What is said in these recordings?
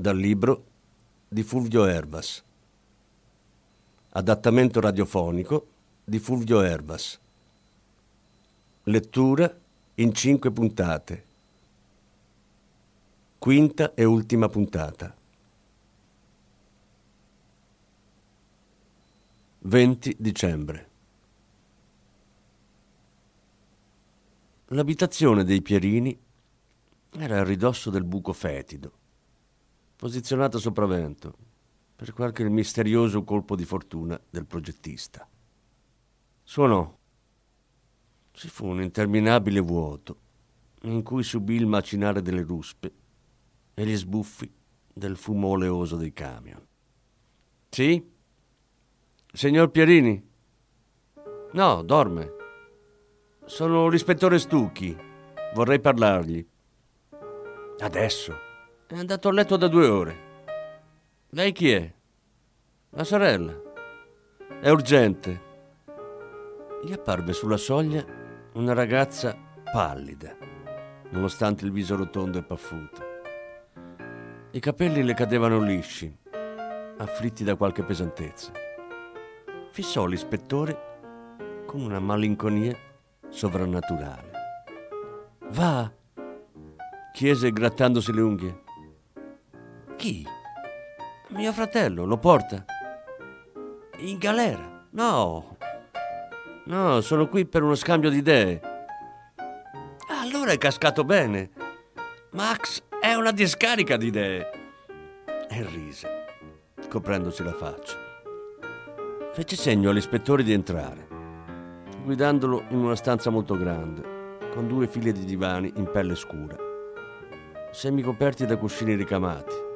dal libro di Fulvio Erbas. Adattamento radiofonico di Fulvio Erbas. Lettura in 5 puntate. Quinta e ultima puntata. 20 dicembre. L'abitazione dei Pierini era a ridosso del buco fetido, posizionata sopravvento per qualche misterioso colpo di fortuna del progettista. Suonò. Ci fu un interminabile vuoto in cui subì il macinare delle ruspe e gli sbuffi del fumo oleoso dei camion. Sì? Signor Pierini? No, dorme. Sono l'ispettore Stucchi. Vorrei parlargli. Adesso? È andato a letto da 2 ore. Lei chi è? La sorella. È urgente. Gli apparve sulla soglia una ragazza pallida, nonostante il viso rotondo e paffuto. I capelli le cadevano lisci, afflitti da qualche pesantezza. Fissò l'ispettore con una malinconia sovrannaturale. Va! Chiese grattandosi le unghie. Chi? Mio fratello, lo porta? In galera? No, sono qui per uno scambio di idee. Allora è cascato bene. Max è una discarica di idee. E rise, coprendosi la faccia. Fece segno all'ispettore di entrare, guidandolo in una stanza molto grande, con 2 file di divani in pelle scura, semicoperti da cuscini ricamati,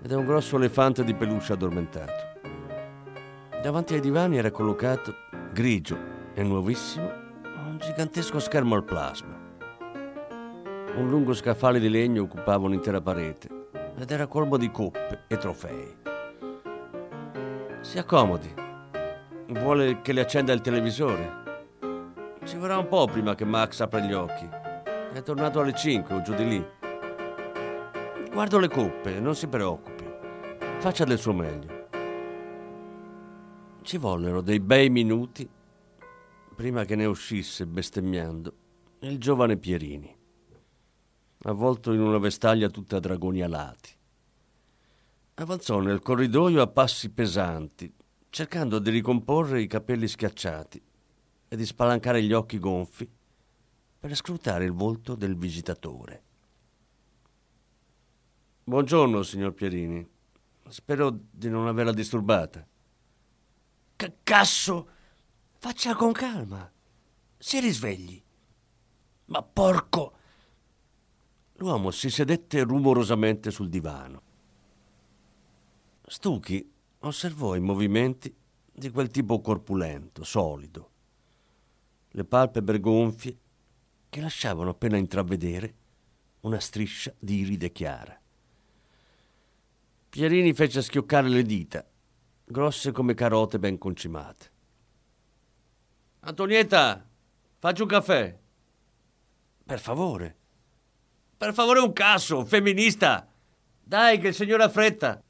ed un grosso elefante di peluche addormentato. Davanti ai divani era collocato, grigio e nuovissimo, un gigantesco schermo al plasma. Un lungo scaffale di legno occupava un'intera parete ed era colmo di coppe e trofei. Si accomodi. Vuole che le accenda il televisore? Ci vorrà un po' prima che Max apra gli occhi. È tornato alle 5 o giù di lì. Guardo le coppe, non si preoccupi. Faccia del suo meglio. Ci vollero dei bei minuti prima che ne uscisse, bestemmiando, il giovane Pierini, avvolto in una vestaglia tutta a dragoni alati. Avanzò nel corridoio a passi pesanti, cercando di ricomporre i capelli schiacciati e di spalancare gli occhi gonfi per scrutare il volto del visitatore. Buongiorno, signor Pierini. Spero di non averla disturbata. Casso! Faccia con calma. Si risvegli. Ma porco! L'uomo si sedette rumorosamente sul divano. Stucchi osservò i movimenti di quel tipo corpulento, solido, le palpebre gonfie che lasciavano appena intravedere una striscia di iride chiara. Pierini fece schioccare le dita, grosse come carote ben concimate. Antonietta, faccio un caffè. Per favore. Per favore un casso, femminista. Dai, che il signore ha fretta.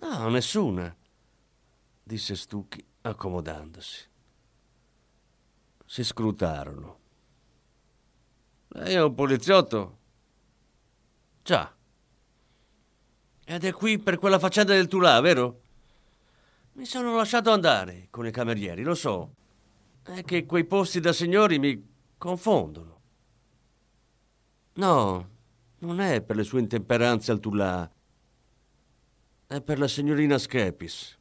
No, nessuna, disse Stucchi, accomodandosi. Si scrutarono. Lei è un poliziotto? Già. Ed è qui per quella faccenda del Tulà, vero? Mi sono lasciato andare con i camerieri, lo so. È che quei posti da signori mi confondono. No, non è per le sue intemperanze al Tulà. È per la signorina Schepis,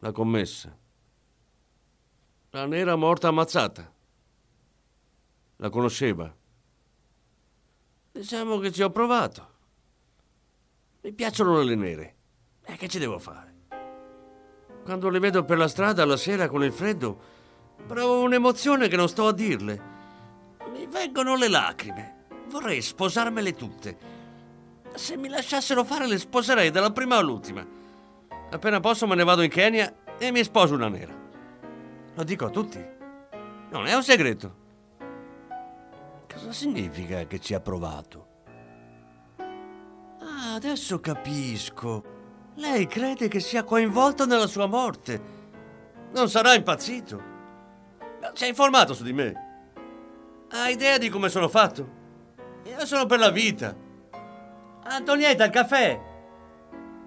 la commessa. La nera morta ammazzata. La conosceva. Diciamo che ci ho provato. Mi piacciono le nere. Che ci devo fare? Quando le vedo per la strada la sera con il freddo, provo un'emozione che non sto a dirle. Mi vengono le lacrime. Vorrei sposarmele tutte. Se mi lasciassero fare le sposerei dalla prima all'ultima. Appena posso me ne vado in Kenya e mi sposo una nera. Lo dico a tutti. Non è un segreto. Cosa significa che ci ha provato? Ah, adesso capisco. Lei crede che sia coinvolto nella sua morte. Non sarà impazzito. Si è informato su di me. Ha idea di come sono fatto? Io sono per la vita. Antonietta al caffè.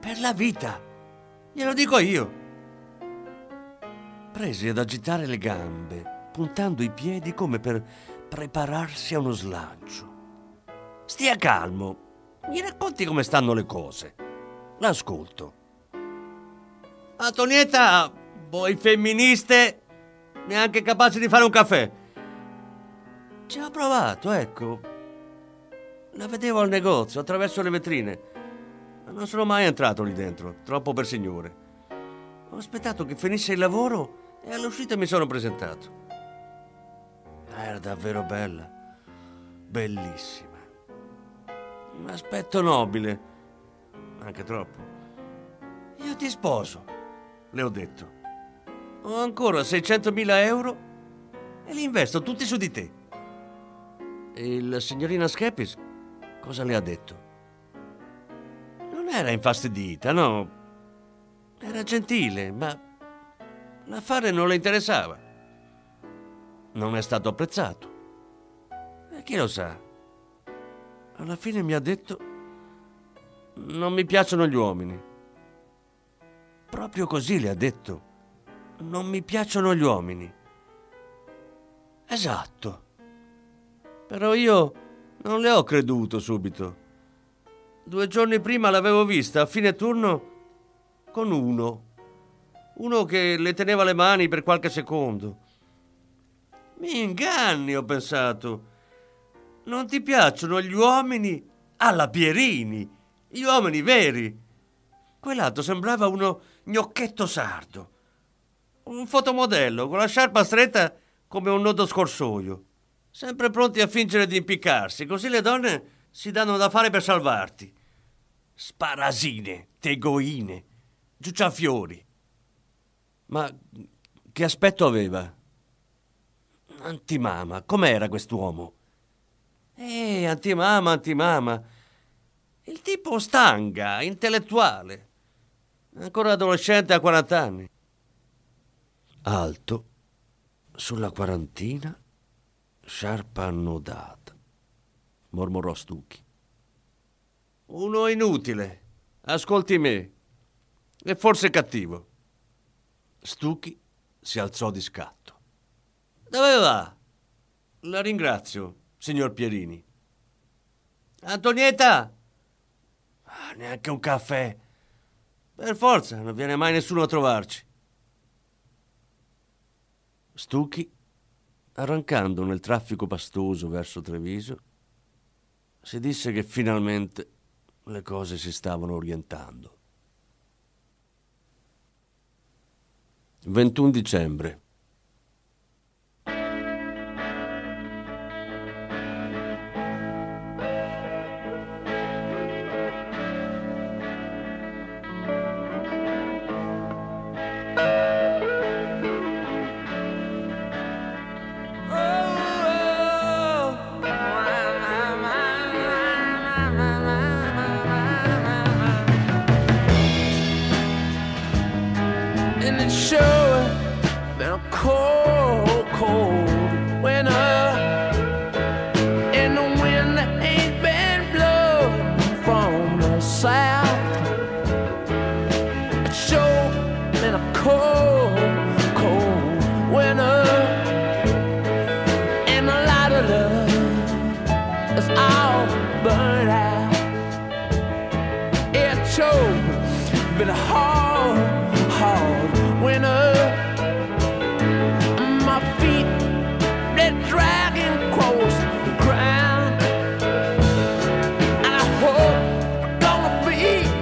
Per la vita. Glielo dico io. Presi ad agitare le gambe, puntando i piedi come per prepararsi a uno slancio. Stia calmo. Mi racconti come stanno le cose. L'ascolto. Antonietta, voi femministe, neanche capaci di fare un caffè. Ci ho provato, ecco. La vedevo al negozio, attraverso le vetrine. Ma non sono mai entrato lì dentro, troppo per signore. Ho aspettato che finisse il lavoro e all'uscita mi sono presentato. Era davvero bella, bellissima. Un aspetto nobile. Anche troppo. Io ti sposo, le ho detto. Ho ancora 600.000 euro e li investo tutti su di te. E la signorina Skepis cosa le ha detto? Non era infastidita, no. Era gentile, ma l'affare non le interessava. Non è stato apprezzato. E chi lo sa? Alla fine mi ha detto: non mi piacciono gli uomini. Proprio così le ha detto. Non mi piacciono gli uomini. Esatto. Però io non le ho creduto subito. 2 giorni prima l'avevo vista a fine turno con uno che le teneva le mani per qualche secondo. Mi inganni, ho pensato. Non ti piacciono gli uomini alla Pierini. Gli uomini veri. Quell'altro sembrava uno gnocchetto sardo. Un fotomodello con la sciarpa stretta come un nodo scorsoio. Sempre pronti a fingere di impiccarsi, così le donne si danno da fare per salvarti. Sparasine, tegoine, giucciafiori. Ma che aspetto aveva? Antimama, com'era quest'uomo? Antimama. Il tipo stanga, intellettuale, ancora adolescente a 40 anni. Alto, sulla quarantina, sciarpa annodata, mormorò Stucchi. Uno inutile, ascolti me, e forse cattivo. Stucchi si alzò di scatto. Dove va? La ringrazio, signor Pierini. Antonietta! Neanche un caffè. Per forza, non viene mai nessuno a trovarci. Stucchi, arrancando nel traffico pastoso verso Treviso, si disse che finalmente le cose si stavano orientando. 21 dicembre. Ground, and I hope I'm gonna be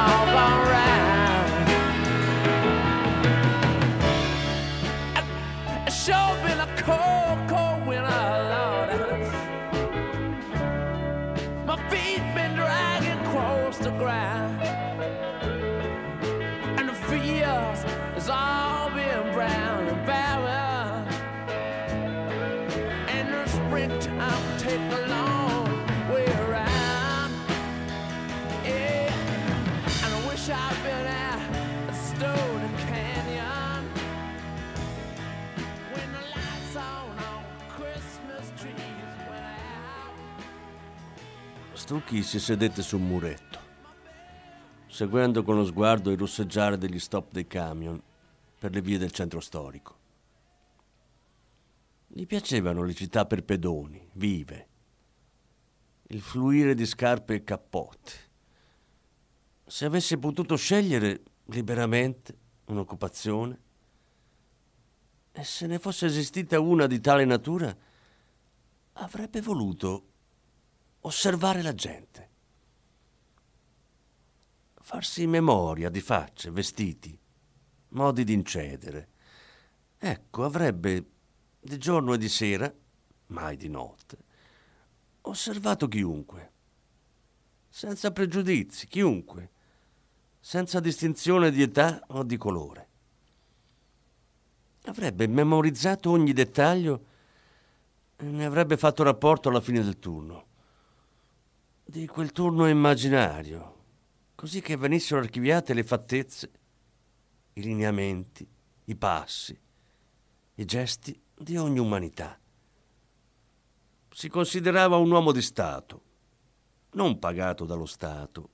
all around. It's sure been a cold, cold winter, Lord. My feet been dragging across the ground, and the fields is all been brown and barren. And the springtime take a long way around. Yeah, and I wish I'd been at a stone canyon when the lights on Christmas trees went out. Strucchi si sedette su un muretto, seguendo con lo sguardo il rosseggiare degli stop dei camion per le vie del centro storico. Gli piacevano le città per pedoni, vive, il fluire di scarpe e cappotti. Se avesse potuto scegliere liberamente un'occupazione, e se ne fosse esistita una di tale natura, avrebbe voluto osservare la gente, farsi memoria di facce, vestiti, modi di incedere. Ecco, avrebbe di giorno e di sera, mai di notte, osservato chiunque, senza pregiudizi, chiunque, senza distinzione di età o di colore. Avrebbe memorizzato ogni dettaglio e ne avrebbe fatto rapporto alla fine del turno, di quel turno immaginario, così che venissero archiviate le fattezze, i lineamenti, i passi, i gesti di ogni umanità. Si considerava un uomo di Stato, non pagato dallo Stato,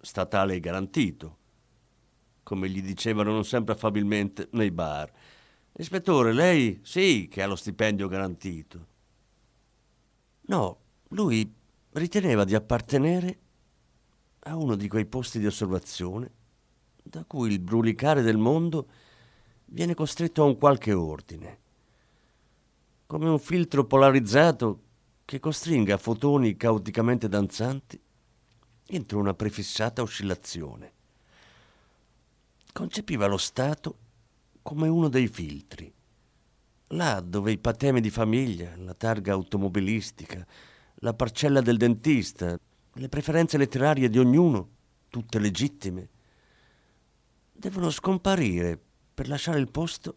statale e garantito, come gli dicevano non sempre affabilmente nei bar. Ispettore, lei sì che ha lo stipendio garantito. No, lui riteneva di appartenere a uno di quei posti di osservazione da cui il brulicare del mondo viene costretto a un qualche ordine, come un filtro polarizzato che costringa a fotoni caoticamente danzanti entro una prefissata oscillazione. Concepiva lo Stato come uno dei filtri, là dove i patemi di famiglia, la targa automobilistica, la parcella del dentista, le preferenze letterarie di ognuno, tutte legittime, devono scomparire per lasciare il posto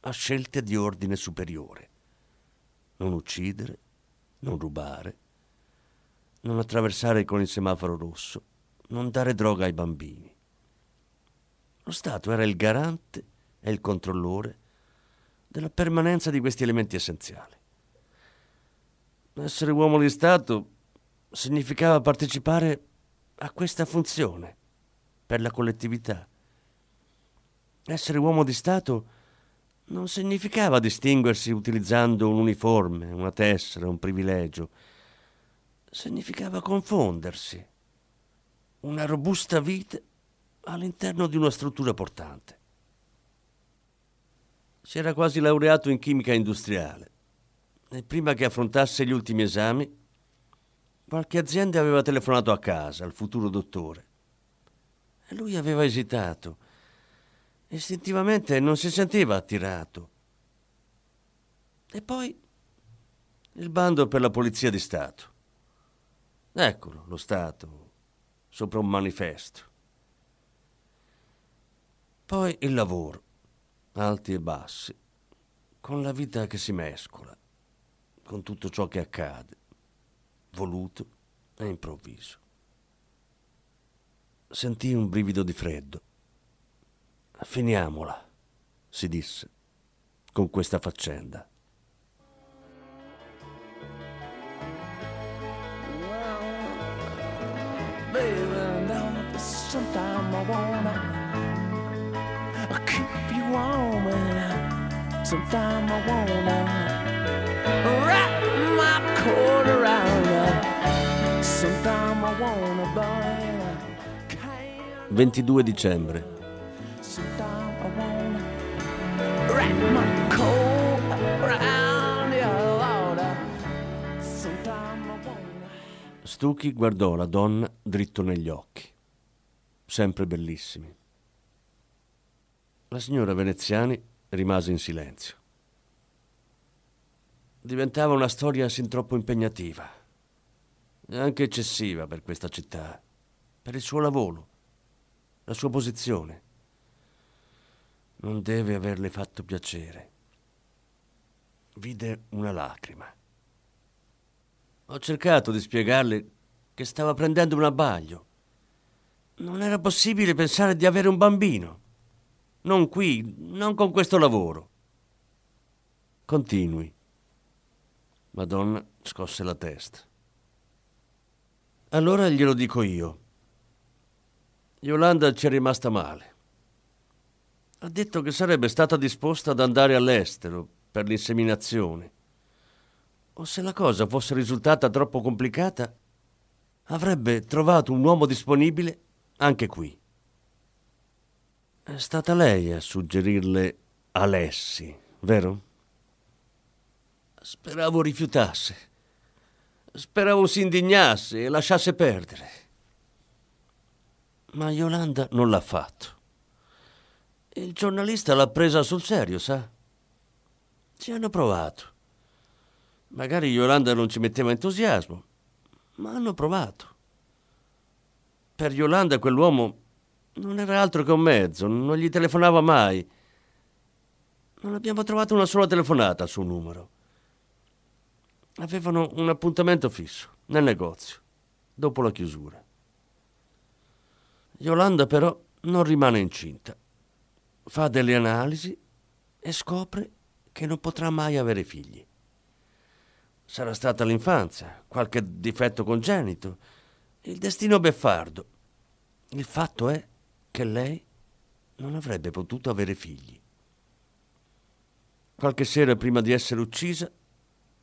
a scelte di ordine superiore. Non uccidere, non rubare, non attraversare con il semaforo rosso, non dare droga ai bambini. Lo Stato era il garante e il controllore della permanenza di questi elementi essenziali. Essere uomo di Stato significava partecipare a questa funzione per la collettività. Essere uomo di Stato non significava distinguersi utilizzando un uniforme, una tessera, un privilegio. Significava confondersi, una robusta vita all'interno di una struttura portante. Si era quasi laureato in chimica industriale e prima che affrontasse gli ultimi esami qualche azienda aveva telefonato a casa, al futuro dottore. E lui aveva esitato. Istintivamente non si sentiva attirato. E poi il bando per la Polizia di Stato. Eccolo, lo Stato, sopra un manifesto. Poi il lavoro, alti e bassi, con la vita che si mescola, con tutto ciò che accade, voluto e improvviso. Sentì un brivido di freddo. Finiamola, si disse, con questa faccenda. Well, baby, now sometime I wanna keep you warm, and sometime I wanna wrap my coat around you, sometime I wanna burn. 22 dicembre. Stucchi guardò la donna dritto negli occhi. sempre bellissimi. La signora Veneziani rimase in silenzio. Diventava una storia sin troppo impegnativa, e anche eccessiva per questa città, per il suo lavoro, la sua posizione. Non deve averle fatto piacere. Vide una lacrima. Ho cercato di spiegarle che stava prendendo un abbaglio. Non era possibile pensare di avere un bambino. Non qui, non con questo lavoro. Continui. Madonna scosse la testa. Allora glielo dico io. Yolanda ci è rimasta male. Ha detto che sarebbe stata disposta ad andare all'estero per l'inseminazione. O se la cosa fosse risultata troppo complicata, avrebbe trovato un uomo disponibile anche qui. È stata lei a suggerirle Alessi, vero? Speravo rifiutasse. Speravo si indignasse e lasciasse perdere. Ma Yolanda non l'ha fatto. Il giornalista l'ha presa sul serio, sa? Ci hanno provato. Magari Yolanda non ci metteva entusiasmo, ma hanno provato. Per Yolanda quell'uomo non era altro che un mezzo, non gli telefonava mai. Non abbiamo trovato una sola telefonata al suo numero. Avevano un appuntamento fisso nel negozio, dopo la chiusura. Yolanda però non rimane incinta. Fa delle analisi e scopre che non potrà mai avere figli. Sarà stata l'infanzia, qualche difetto congenito, il destino beffardo. Il fatto è che lei non avrebbe potuto avere figli. Qualche sera prima di essere uccisa,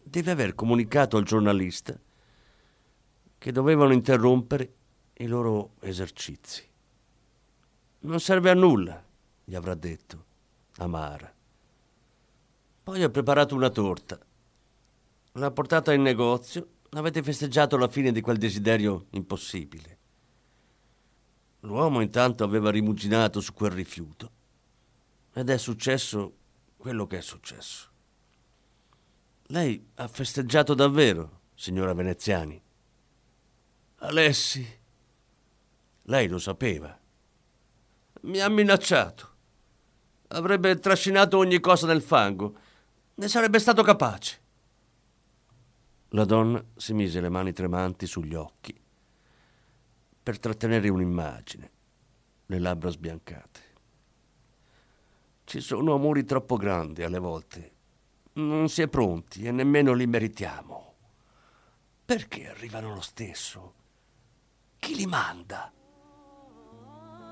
deve aver comunicato al giornalista che dovevano interrompere i loro esercizi. Non serve a nulla, gli avrà detto, amara. Poi ha preparato una torta. L'ha portata in negozio, avete festeggiato la fine di quel desiderio impossibile. L'uomo intanto aveva rimuginato su quel rifiuto ed è successo quello che è successo. Lei ha festeggiato davvero, signora Veneziani. Alessi, lei lo sapeva. Mi ha minacciato. Avrebbe trascinato ogni cosa nel fango. Ne sarebbe stato capace. La donna si mise le mani tremanti sugli occhi per trattenere un'immagine, le labbra sbiancate. Ci sono amori troppo grandi alle volte. Non si è pronti e nemmeno li meritiamo. Perché arrivano lo stesso? Chi li manda?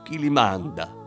Chi li manda?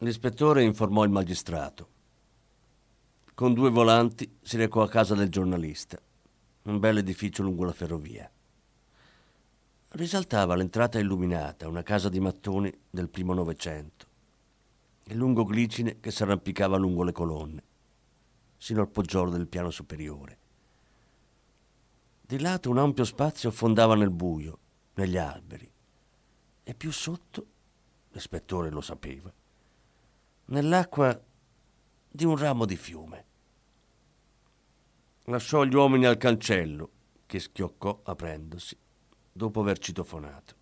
L'ispettore informò il magistrato. Con 2 volanti si recò a casa del giornalista, un bel edificio lungo la ferrovia. Risaltava l'entrata illuminata, una casa di mattoni del primo Novecento, il lungo glicine che s'arrampicava lungo le colonne, sino al poggiolo del piano superiore. Di lato un ampio spazio affondava nel buio, negli alberi, e più sotto, l'ispettore lo sapeva, nell'acqua di un ramo di fiume. Lasciò gli uomini al cancello, che schioccò aprendosi dopo aver citofonato.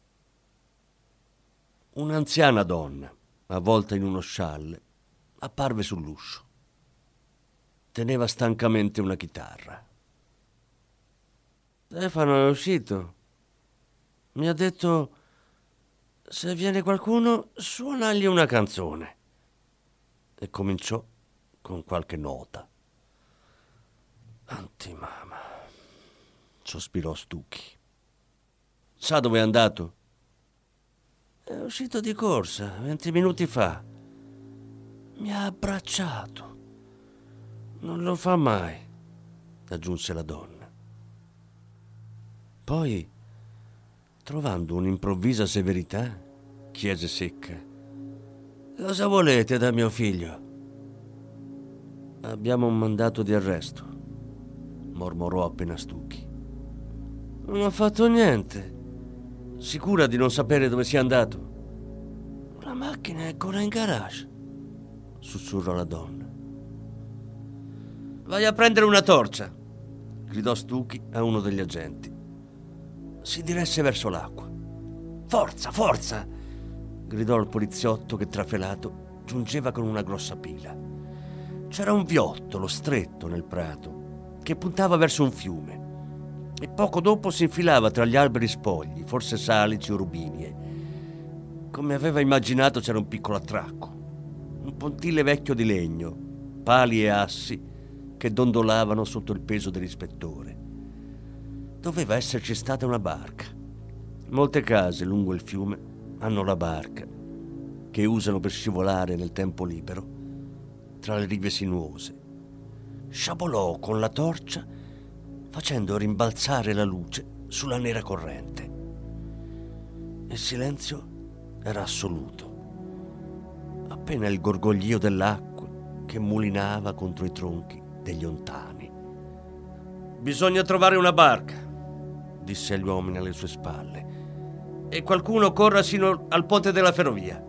Un'anziana donna, avvolta in uno scialle, apparve sull'uscio. Teneva stancamente una chitarra. Stefano è uscito. Mi ha detto, se viene qualcuno, suonagli una canzone. E cominciò con qualche nota. Antimama, sospirò Stucchi. Sa dove è andato? È uscito di corsa 20 minuti fa. Mi ha abbracciato. Non lo fa mai, aggiunse la donna. Poi, trovando un'improvvisa severità, chiese secca: cosa volete da mio figlio? Abbiamo un mandato di arresto, mormorò appena Stucchi. Non ho fatto niente. Sicura di non sapere dove sia andato? La macchina è ancora in garage, sussurrò la donna. Vai a prendere una torcia, gridò Stucchi a uno degli agenti. Si diresse verso l'acqua. Forza, forza, gridò il poliziotto che, trafelato, giungeva con una grossa pila. C'era un viottolo stretto nel prato che puntava verso un fiume e poco dopo si infilava tra gli alberi spogli, forse salici o rubinie. Come aveva immaginato, c'era un piccolo attracco, un pontile vecchio di legno, pali e assi che dondolavano sotto il peso dell'ispettore. Doveva esserci stata una barca. Molte case lungo il fiume hanno la barca, che usano per scivolare nel tempo libero tra le rive sinuose. Sciabolò con la torcia, facendo rimbalzare la luce sulla nera corrente. Il silenzio era assoluto. Appena il gorgoglio dell'acqua che mulinava contro i tronchi degli ontani. Bisogna trovare una barca, disse agli uomini alle sue spalle, e qualcuno corra sino al ponte della ferrovia.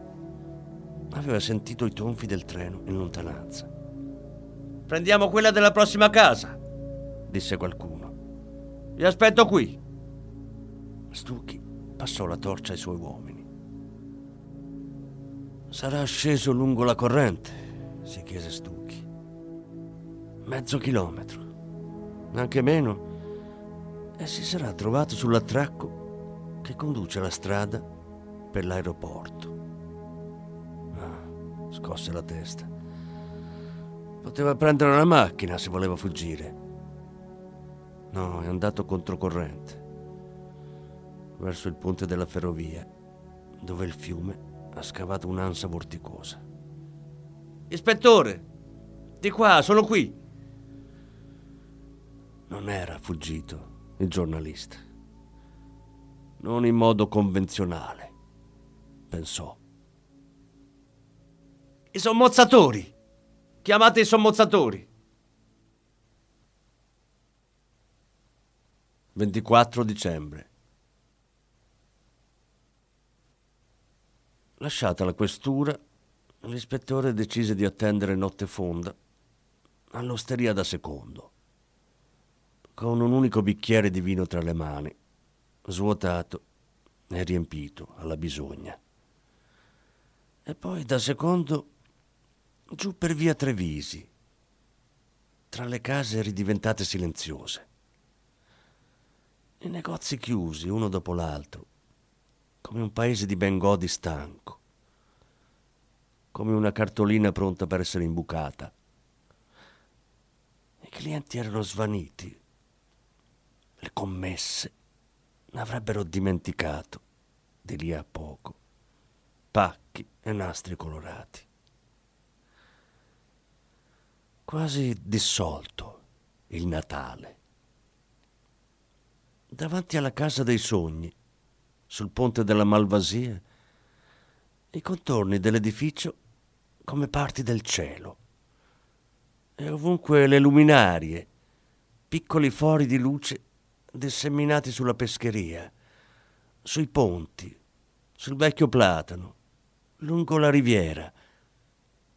Aveva sentito i tonfi del treno in lontananza. Prendiamo quella della prossima casa, disse qualcuno. Vi aspetto qui. Stucchi passò la torcia ai suoi uomini. Sarà sceso lungo la corrente? Si chiese Stucchi. 30 chilometri, anche meno, e si sarà trovato sull'attracco che conduce alla strada per l'aeroporto. Ah, scosse la testa. Poteva prendere una macchina se voleva fuggire. No, è andato controcorrente, verso il ponte della ferrovia, dove il fiume ha scavato un'ansa vorticosa. Ispettore, di qua, sono qui. Non era fuggito il giornalista. Non in modo convenzionale, pensò. I sommozzatori! Chiamate i sommozzatori! 24 dicembre. Lasciata la questura, l'ispettore decise di attendere notte fonda all'osteria da secondo. Con un unico bicchiere di vino tra le mani, svuotato e riempito alla bisogna. E poi da secondo giù per via Trevisi, tra le case ridiventate silenziose. I negozi chiusi uno dopo l'altro, come un paese di Bengodi stanco, come una cartolina pronta per essere imbucata. I clienti erano svaniti. Le commesse l'avrebbero dimenticato di lì a poco, pacchi e nastri colorati. Quasi dissolto il Natale. Davanti alla Casa dei Sogni, sul ponte della Malvasia, i contorni dell'edificio come parti del cielo, e ovunque le luminarie, piccoli fori di luce disseminati sulla pescheria, sui ponti, sul vecchio platano, lungo la riviera,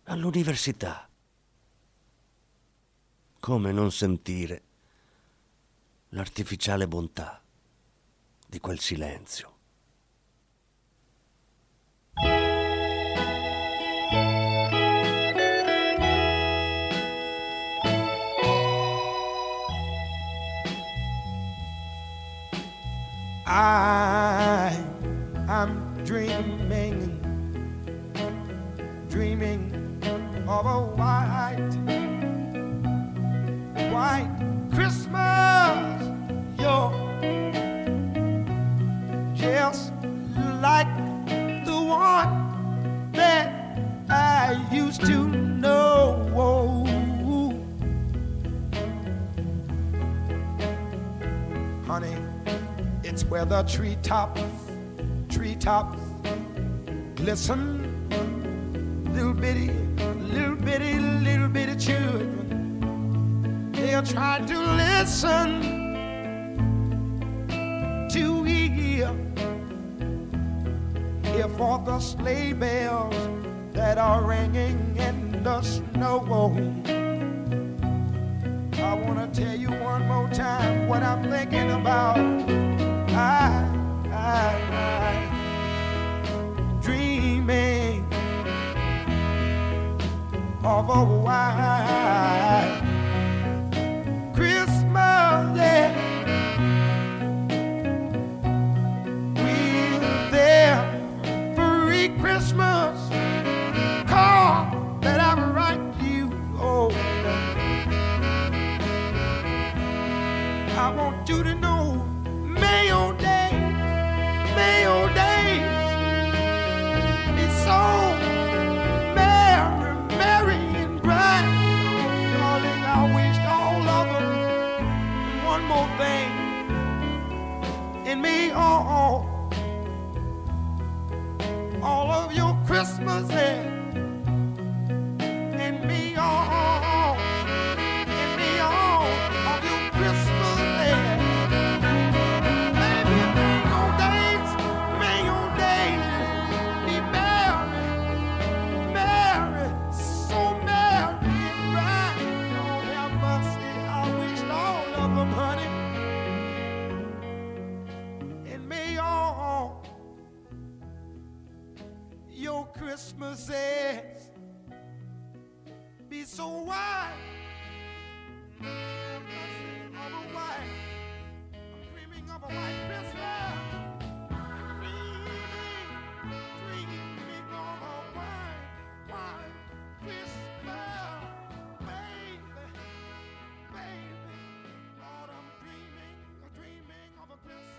all'università. Come non sentire l'artificiale bontà di quel silenzio? I'm dreaming of a white Christmas, you're just like the one that I used to know. Honey, it's where the treetops glisten, little bitty children, they're trying to listen to hear for the sleigh bells that are ringing in the snow. I want to tell you one more time what I'm thinking about. I dreaming of a white Christmas, yeah. We're there for a Christmas call that I write you. Oh, I want you to know, May your days, it's so merry and bright. Darling, I wish all of them one more thing. And may all of your Christmases, and may all of your Christmases. Christmases be so white. I'm dreaming of a white Christmas. Dreaming of a white Christmas. Baby, Lord, I'm dreaming of a Christmas.